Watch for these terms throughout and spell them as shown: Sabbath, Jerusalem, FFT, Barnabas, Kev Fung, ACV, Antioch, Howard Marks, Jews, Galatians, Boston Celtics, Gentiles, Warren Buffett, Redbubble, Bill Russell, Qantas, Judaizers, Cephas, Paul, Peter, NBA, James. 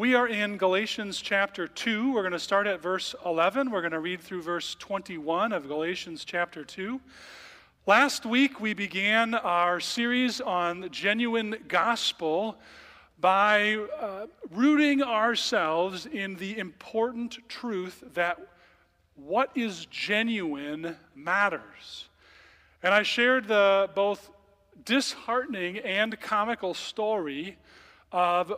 We are in Galatians chapter 2. We're going to start at verse 11. We're going to read through verse 21 of Galatians chapter 2. Last week, we began our series on the genuine gospel by rooting ourselves in the important truth that what is genuine matters. And I shared the both disheartening and comical story of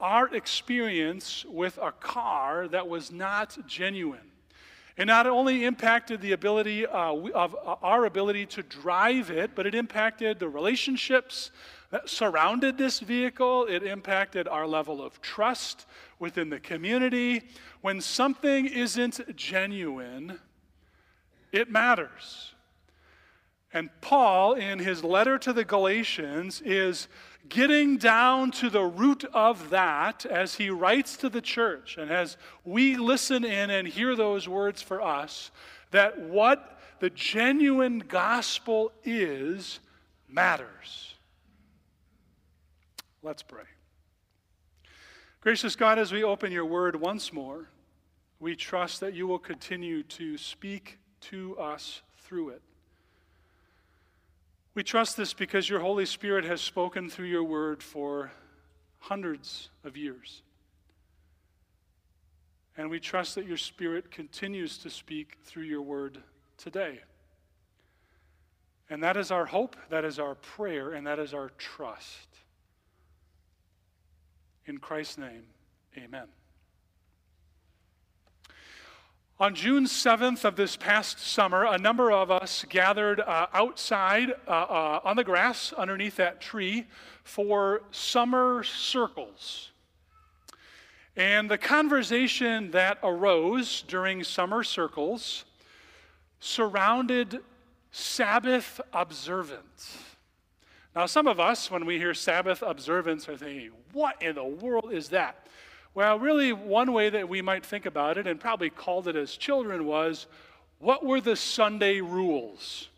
our experience with a car that was not genuine. It not only impacted the ability of our ability to drive it, but it impacted the relationships that surrounded this vehicle. It impacted our level of trust within the community. When something isn't genuine, it matters. And Paul, in his letter to the Galatians, is getting down to the root of that as he writes to the church. And as we listen in and hear those words for us, that what the genuine gospel is matters. Let's pray. Gracious God, as we open your word once more, we trust that you will continue to speak to us through it. We trust this because your Holy Spirit has spoken through your word for hundreds of years. And we trust that your Spirit continues to speak through your word today. And that is our hope, that is our prayer, and that is our trust. In Christ's name, amen. On June 7th of this past summer, a number of us gathered outside on the grass underneath that tree for summer circles. And the conversation that arose during summer circles surrounded Sabbath observance. Now, some of us, when we hear Sabbath observance, are thinking, what in the world is that? Well, really, one way that we might think about it, and probably called it as children, was, what were the Sunday rules?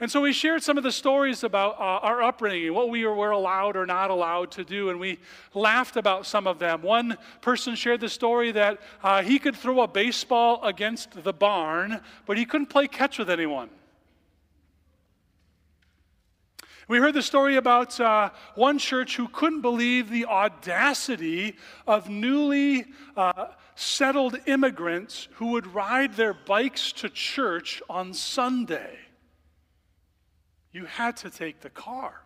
And so we shared some of the stories about our upbringing, what we were allowed or not allowed to do, and we laughed about some of them. One person shared the story that he could throw a baseball against the barn, but he couldn't play catch with anyone. We heard the story about one church who couldn't believe the audacity of newly settled immigrants who would ride their bikes to church on Sunday. You had to take the car.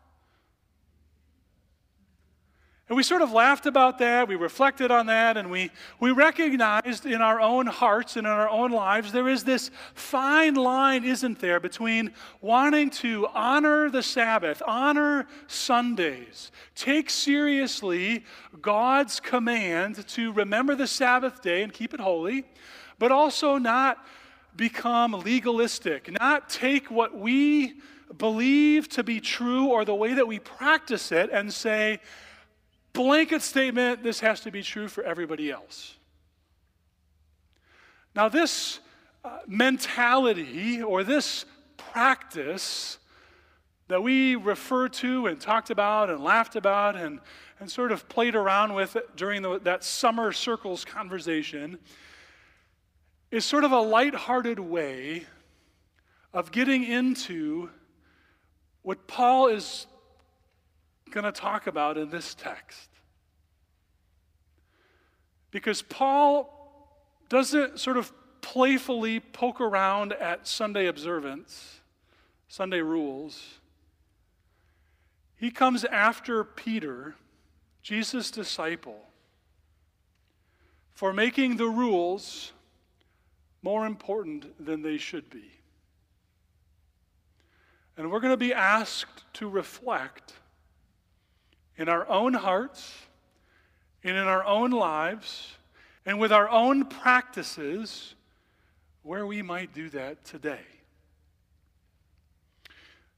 And we sort of laughed about that, we reflected on that, and we recognized in our own hearts and in our own lives there is this fine line, isn't there, between wanting to honor the Sabbath, honor Sundays, take seriously God's command to remember the Sabbath day and keep it holy, but also not become legalistic, not take what we believe to be true or the way that we practice it and say, blanket statement, this has to be true for everybody else. Now, this mentality or this practice that we refer to and talked about and laughed about and sort of played around with during that summer circles conversation is sort of a lighthearted way of getting into what Paul is going to talk about in this text. Because Paul doesn't sort of playfully poke around at Sunday observance, Sunday rules. He comes after Peter, Jesus' disciple, for making the rules more important than they should be. And we're going to be asked to reflect in our own hearts, and in our own lives, and with our own practices, where we might do that today.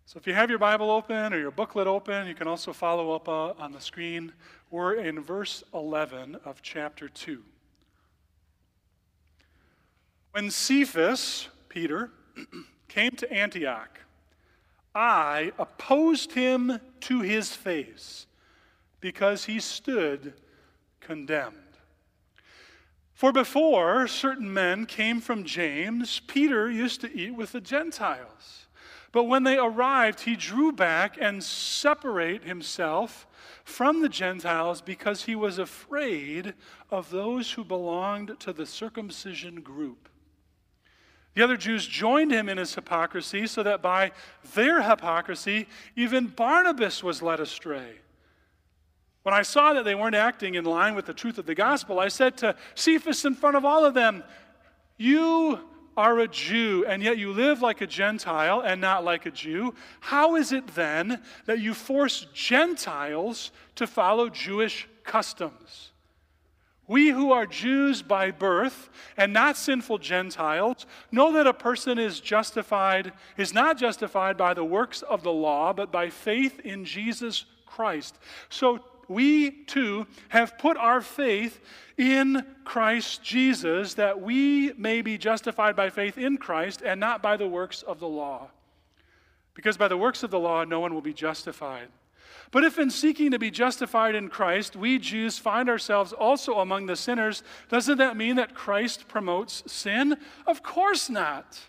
So if you have your Bible open or your booklet open, you can also follow up on the screen. We're in verse 11 of chapter 2. When Cephas, Peter, came to Antioch, I opposed him to his face, because he stood condemned. For before certain men came from James, Peter used to eat with the Gentiles. But when they arrived, he drew back and separated himself from the Gentiles because he was afraid of those who belonged to the circumcision group. The other Jews joined him in his hypocrisy, so that by their hypocrisy, even Barnabas was led astray. When I saw that they weren't acting in line with the truth of the gospel, I said to Cephas in front of all of them, "You are a Jew, and yet you live like a Gentile and not like a Jew. How is it then that you force Gentiles to follow Jewish customs? We who are Jews by birth and not sinful Gentiles know that a person is not justified by the works of the law, but by faith in Jesus Christ. So we too have put our faith in Christ Jesus, that we may be justified by faith in Christ and not by the works of the law. Because by the works of the law, no one will be justified. But if in seeking to be justified in Christ, we Jews find ourselves also among the sinners, doesn't that mean that Christ promotes sin? Of course not.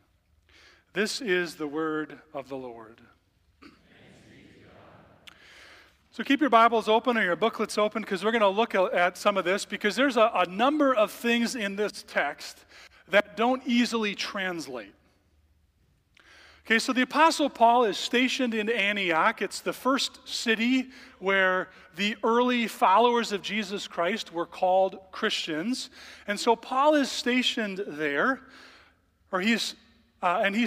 This is the word of the Lord. So keep your Bibles open or your booklets open, because we're going to look at some of this, because there's a number of things in this text that don't easily translate. Okay, so the Apostle Paul is stationed in Antioch. It's the first city where the early followers of Jesus Christ were called Christians. And so Paul is stationed there, and he's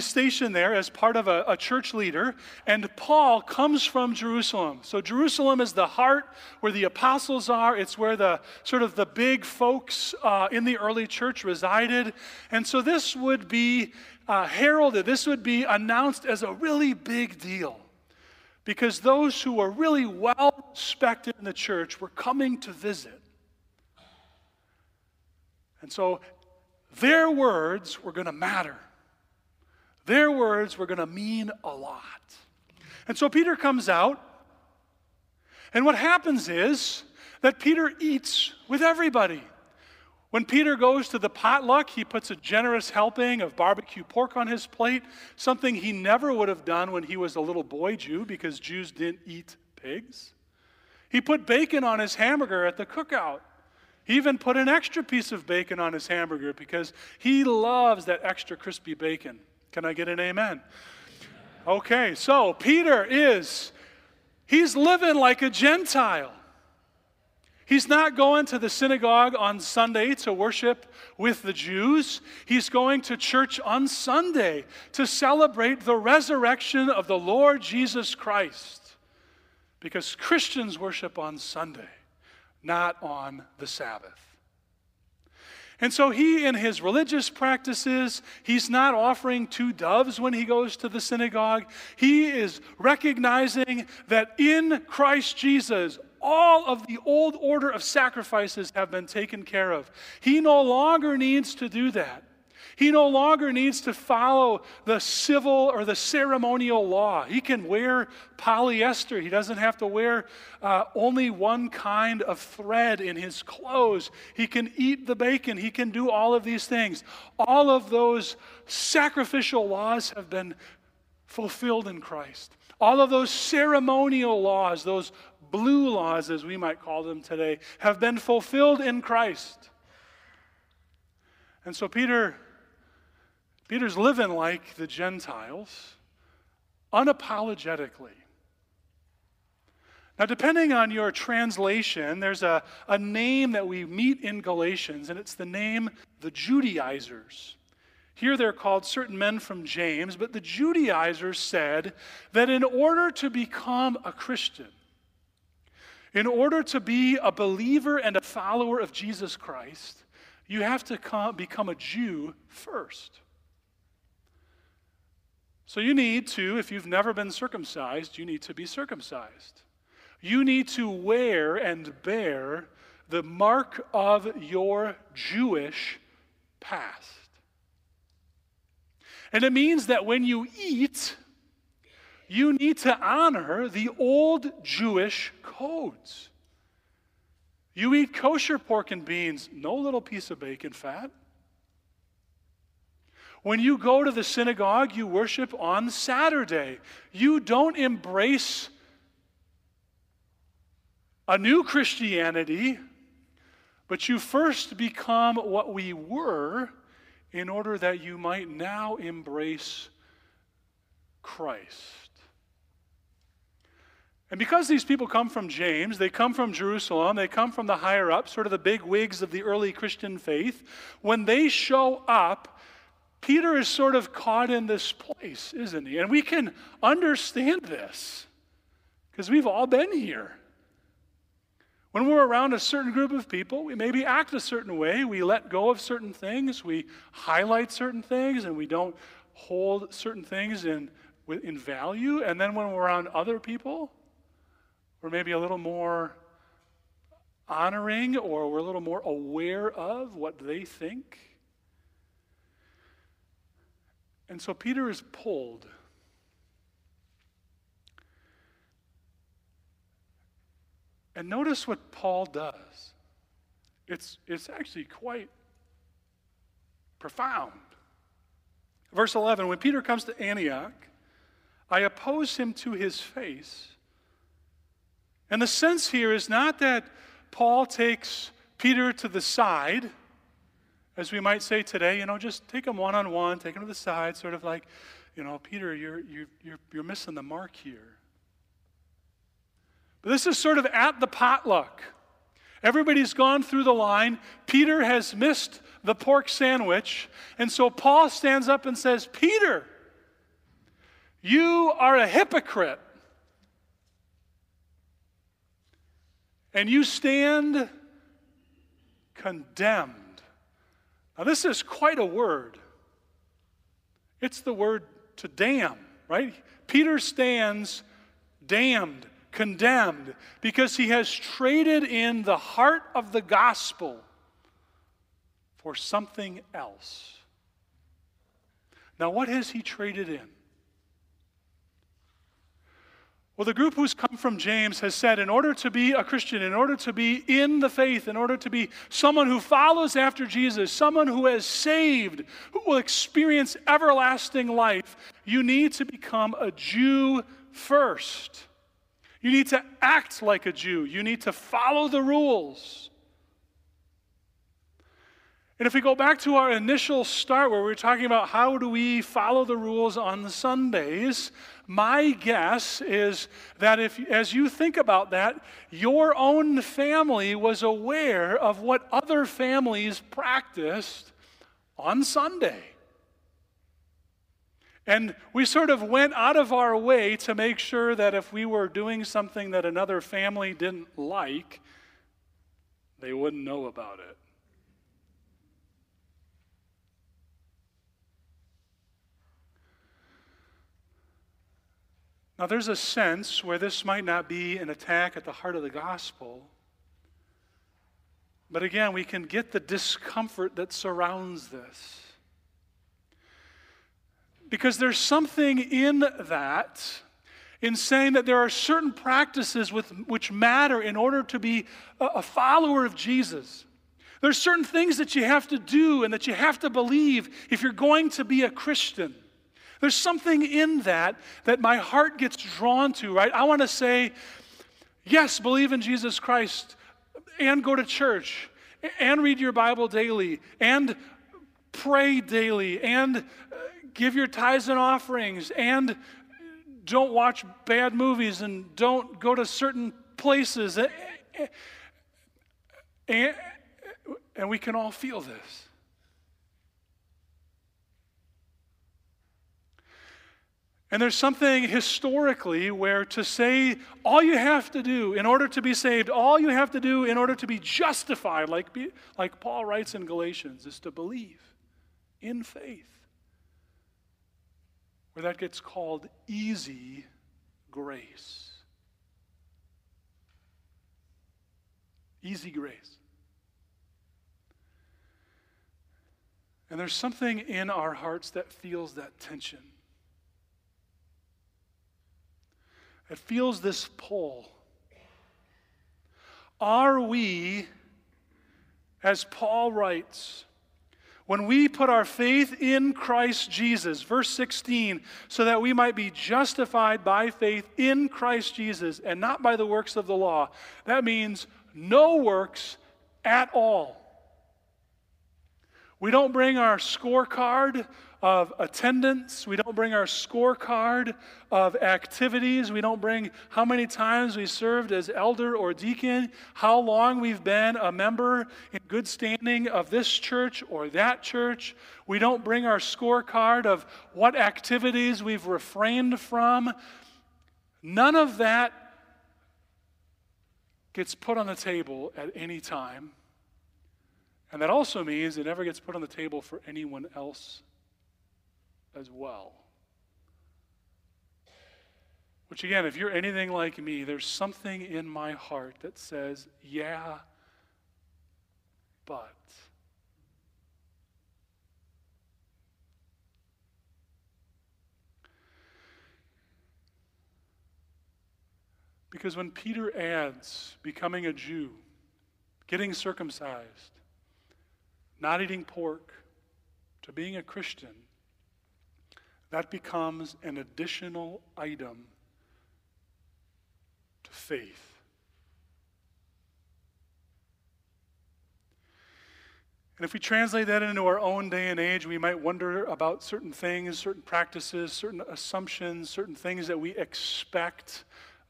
stationed there as part of a church leader, and Paul comes from Jerusalem. So Jerusalem is the heart where the apostles are. It's where the sort of the big folks in the early church resided. And so this would be heralded, this would be announced as a really big deal, because those who were really well respected in the church were coming to visit. And so their words were going to matter. Their words were going to mean a lot. And so Peter comes out, and what happens is that Peter eats with everybody. When Peter goes to the potluck, he puts a generous helping of barbecue pork on his plate, something he never would have done when he was a little boy Jew, because Jews didn't eat pigs. He put bacon on his hamburger at the cookout. He even put an extra piece of bacon on his hamburger because he loves that extra crispy bacon. Can I get an amen? Okay, so Peter he's living like a Gentile. He's not going to the synagogue on Sunday to worship with the Jews. He's going to church on Sunday to celebrate the resurrection of the Lord Jesus Christ, because Christians worship on Sunday, not on the Sabbath. And so he, in his religious practices, he's not offering 2 doves when he goes to the synagogue. He is recognizing that in Christ Jesus, all of the old order of sacrifices have been taken care of. He no longer needs to do that. He no longer needs to follow the civil or the ceremonial law. He can wear polyester. He doesn't have to wear only one kind of thread in his clothes. He can eat the bacon. He can do all of these things. All of those sacrificial laws have been fulfilled in Christ. All of those ceremonial laws, those blue laws as we might call them today, have been fulfilled in Christ. And so Peter's living like the Gentiles, unapologetically. Now, depending on your translation, there's a name that we meet in Galatians, and it's the name the Judaizers. Here they're called certain men from James, but the Judaizers said that in order to become a Christian, In order to be a believer and a follower of Jesus Christ, you have to become a Jew first. So you need to, if you've never been circumcised, you need to be circumcised. You need to wear and bear the mark of your Jewish past. And it means that when you eat, you need to honor the old Jewish codes. You eat kosher pork and beans, no little piece of bacon fat. When you go to the synagogue, you worship on Saturday. You don't embrace a new Christianity, but you first become what we were in order that you might now embrace Christ. And because these people come from James, they come from Jerusalem, they come from the higher up, sort of the big wigs of the early Christian faith, when they show up, Peter is sort of caught in this place, isn't he? And we can understand this because we've all been here. When we're around a certain group of people, we maybe act a certain way, we let go of certain things, we highlight certain things, and we don't hold certain things in value. And then when we're around other people, we're maybe a little more honoring, or we're a little more aware of what they think. And so Peter is pulled. And notice what Paul does. It's actually quite profound. Verse 11, when Peter comes to Antioch, I oppose him to his face. And the sense here is not that Paul takes Peter to the side, as we might say today, you know, just take him one-on-one, take him to the side, sort of like, you know, Peter, you're missing the mark here. This is sort of at the potluck. Everybody's gone through the line. Peter has missed the pork sandwich. And so Paul stands up and says, Peter, you are a hypocrite. And you stand condemned. Now, this is quite a word. It's the word to damn, right? Peter stands damned. Condemned because he has traded in the heart of the gospel for something else. Now, what has he traded in? Well, the group who's come from James has said, in order to be a Christian, in order to be in the faith, in order to be someone who follows after Jesus, someone who has saved, who will experience everlasting life, you need to become a Jew first. You need to act like a Jew. You need to follow the rules. And if we go back to our initial start where we were talking about how do we follow the rules on the Sundays, my guess is that if, as you think about that, your own family was aware of what other families practiced on Sunday. And we sort of went out of our way to make sure that if we were doing something that another family didn't like, they wouldn't know about it. Now, there's a sense where this might not be an attack at the heart of the gospel, but again, we can get the discomfort that surrounds this. Because there's something in that, in saying that there are certain practices which matter in order to be a follower of Jesus. There's certain things that you have to do and that you have to believe if you're going to be a Christian. There's something in that that my heart gets drawn to, right? I want to say, yes, believe in Jesus Christ and go to church and read your Bible daily and pray daily and give your tithes and offerings, and don't watch bad movies, and don't go to certain places. And we can all feel this. And there's something historically where to say all you have to do in order to be saved, all you have to do in order to be justified, like Paul writes in Galatians, is to believe in faith. Where that gets called easy grace. Easy grace. And there's something in our hearts that feels that tension. It feels this pull. Are we, as Paul writes, when we put our faith in Christ Jesus, verse 16, so that we might be justified by faith in Christ Jesus and not by the works of the law, that means no works at all. We don't bring our scorecard of attendance. We don't bring our scorecard of activities. We don't bring how many times we served as elder or deacon, how long we've been a member in good standing of this church or that church. We don't bring our scorecard of what activities we've refrained from. None of that gets put on the table at any time. And that also means it never gets put on the table for anyone else as well. Which again, if you're anything like me, there's something in my heart that says, yeah, but. Because when Peter adds becoming a Jew, getting circumcised, not eating pork, to being a Christian, that becomes an additional item to faith. And if we translate that into our own day and age, we might wonder about certain things, certain practices, certain assumptions, certain things that we expect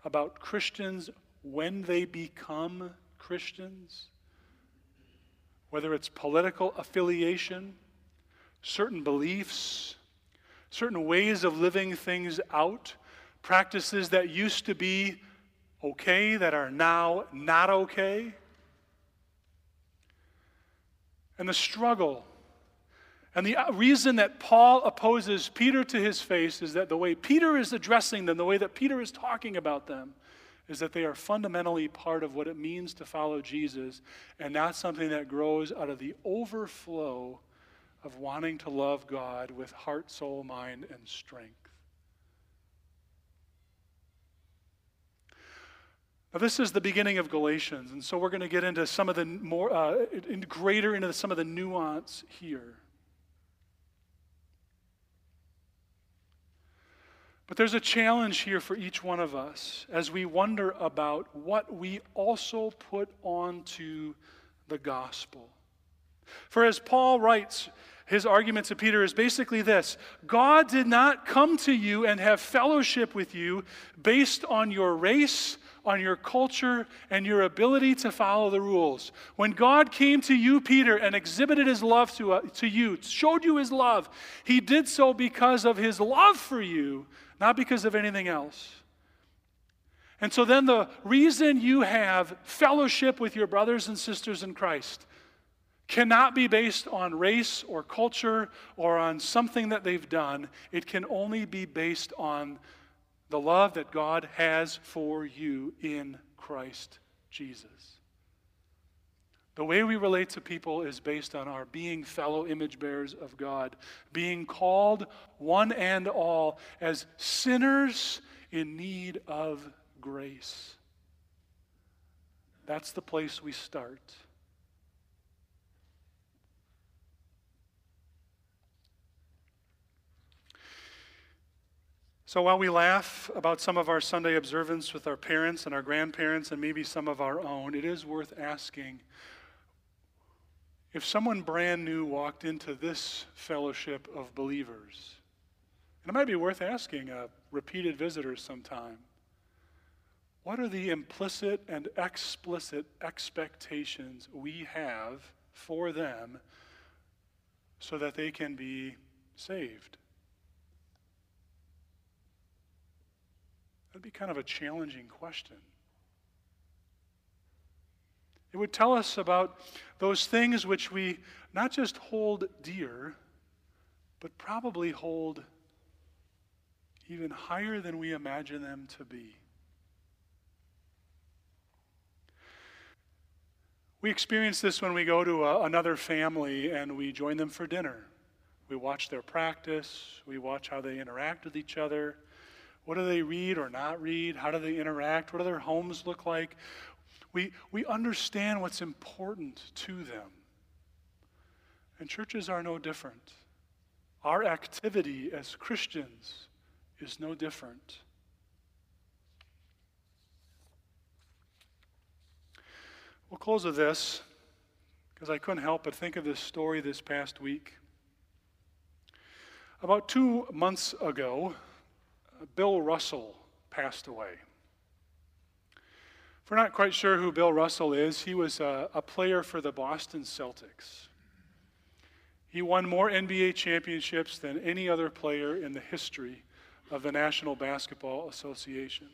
about Christians when they become Christians. Whether it's political affiliation, certain beliefs, certain ways of living things out, practices that used to be okay that are now not okay. And the struggle, and the reason that Paul opposes Peter to his face is that the way Peter is addressing them, the way that Peter is talking about them, is that they are fundamentally part of what it means to follow Jesus and not something that grows out of the overflow of wanting to love God with heart, soul, mind, and strength. Now, this is the beginning of Galatians, and so we're going to get into some of the more, into some of the nuance here. But there's a challenge here for each one of us as we wonder about what we also put onto the gospel. For as Paul writes, his argument to Peter is basically this: God did not come to you and have fellowship with you based on your race, on your culture, and your ability to follow the rules. When God came to you, Peter, and exhibited his love to you, showed you his love, he did so because of his love for you, not because of anything else. And so then the reason you have fellowship with your brothers and sisters in Christ cannot be based on race or culture or on something that they've done. It can only be based on the love that God has for you in Christ Jesus. The way we relate to people is based on our being fellow image bearers of God, being called one and all as sinners in need of grace. That's the place we start. So while we laugh about some of our Sunday observance with our parents and our grandparents and maybe some of our own, it is worth asking, if someone brand new walked into this fellowship of believers, and it might be worth asking a repeated visitor sometime, what are the implicit and explicit expectations we have for them so that they can be saved? That'd be kind of a challenging question. It would tell us about those things which we not just hold dear, but probably hold even higher than we imagine them to be. We experience this when we go to another family and we join them for dinner. We watch their practice. We watch how they interact with each other. What do they read or not read? How do they interact? What do their homes look like? We understand what's important to them. And churches are no different. Our activity as Christians is no different. We'll close with this, because I couldn't help but think of this story this past week. About 2 months ago, Bill Russell passed away. If we're not quite sure who Bill Russell is, he was a player for the Boston Celtics. He won more NBA championships than any other player in the history of the National Basketball Association.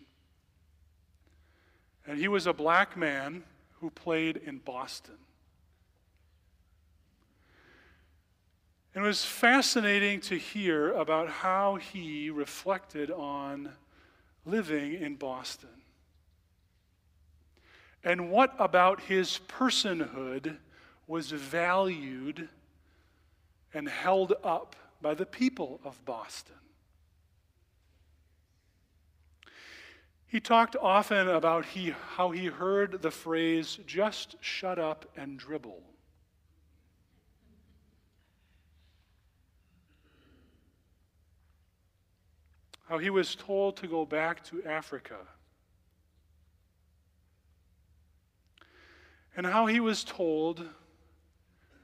And he was a black man who played in Boston. And it was fascinating to hear about how he reflected on living in Boston. And what about his personhood was valued and held up by the people of Boston. He talked often about how he heard the phrase, just shut up and dribble. How he was told to go back to Africa. And how he was told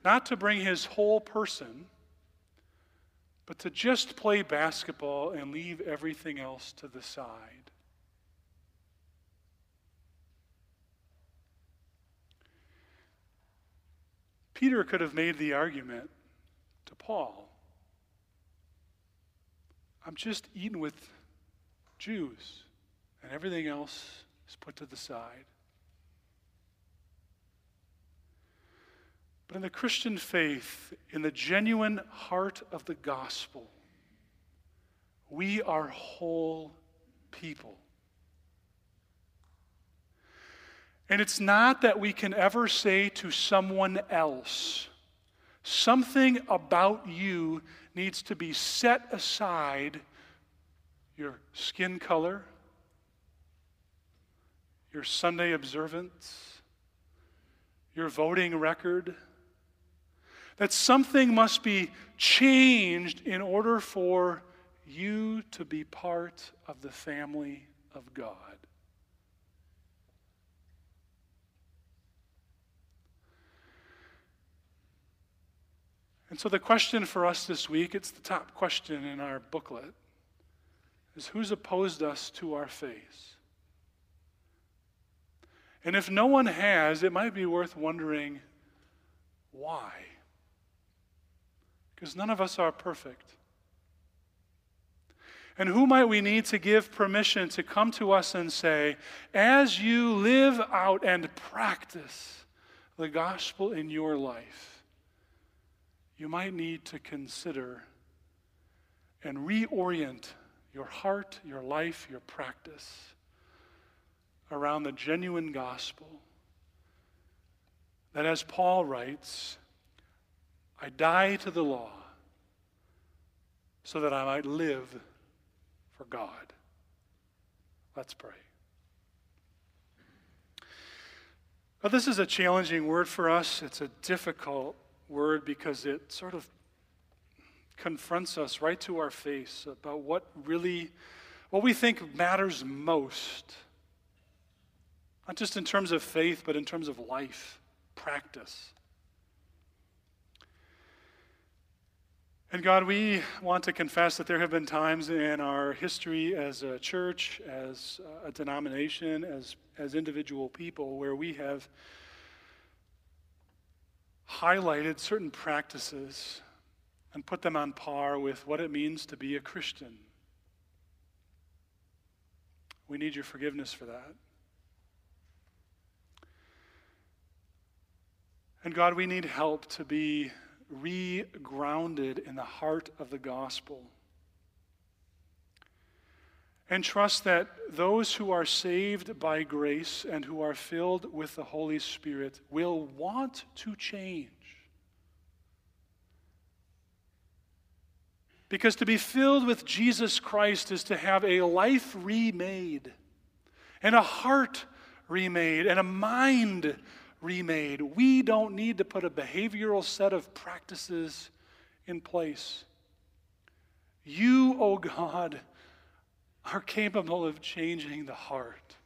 not to bring his whole person, but to just play basketball and leave everything else to the side. Peter could have made the argument to Paul, I'm just eating with Jews, and everything else is put to the side. But in the Christian faith, in the genuine heart of the gospel, we are whole people. And it's not that we can ever say to someone else, something about you needs to be set aside, your skin color, your Sunday observance, your voting record, that something must be changed in order for you to be part of the family of God. And so the question for us this week, it's the top question in our booklet, is who's opposed us to our faith? And if no one has, it might be worth wondering why. Because none of us are perfect. And who might we need to give permission to come to us and say, as you live out and practice the gospel in your life, you might need to consider and reorient your heart, your life, your practice around the genuine gospel that, as Paul writes, I die to the law so that I might live for God. Let's pray. Now, this is a challenging word for us. It's a difficult word because it sort of confronts us right to our face about what we think matters most, not just in terms of faith, but in terms of life, practice. And God, we want to confess that there have been times in our history as a church, as a denomination, as individual people where we have highlighted certain practices and put them on par with what it means to be a Christian. We need your forgiveness for that. And God, we need help to be re-grounded in the heart of the gospel. And trust that those who are saved by grace and who are filled with the Holy Spirit will want to change. Because to be filled with Jesus Christ is to have a life remade, and a heart remade, and a mind remade. We don't need to put a behavioral set of practices in place. You, oh God, are capable of changing the heart.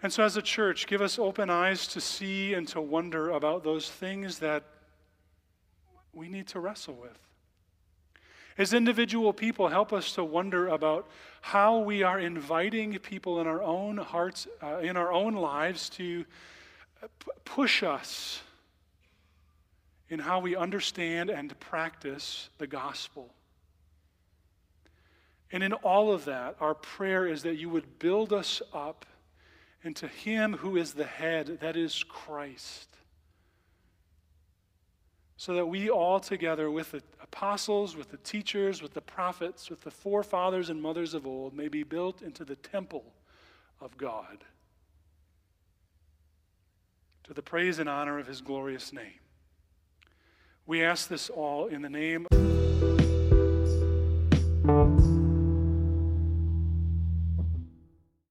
And so as a church, give us open eyes to see and to wonder about those things that we need to wrestle with. As individual people, help us to wonder about how we are inviting people in our own hearts, in our own lives, to push us in how we understand and practice the gospel. And in all of that, our prayer is that you would build us up into him who is the head, that is Christ. So that we all together with the apostles, with the teachers, with the prophets, with the forefathers and mothers of old may be built into the temple of God, to the praise and honor of his glorious name. We ask this all in the name of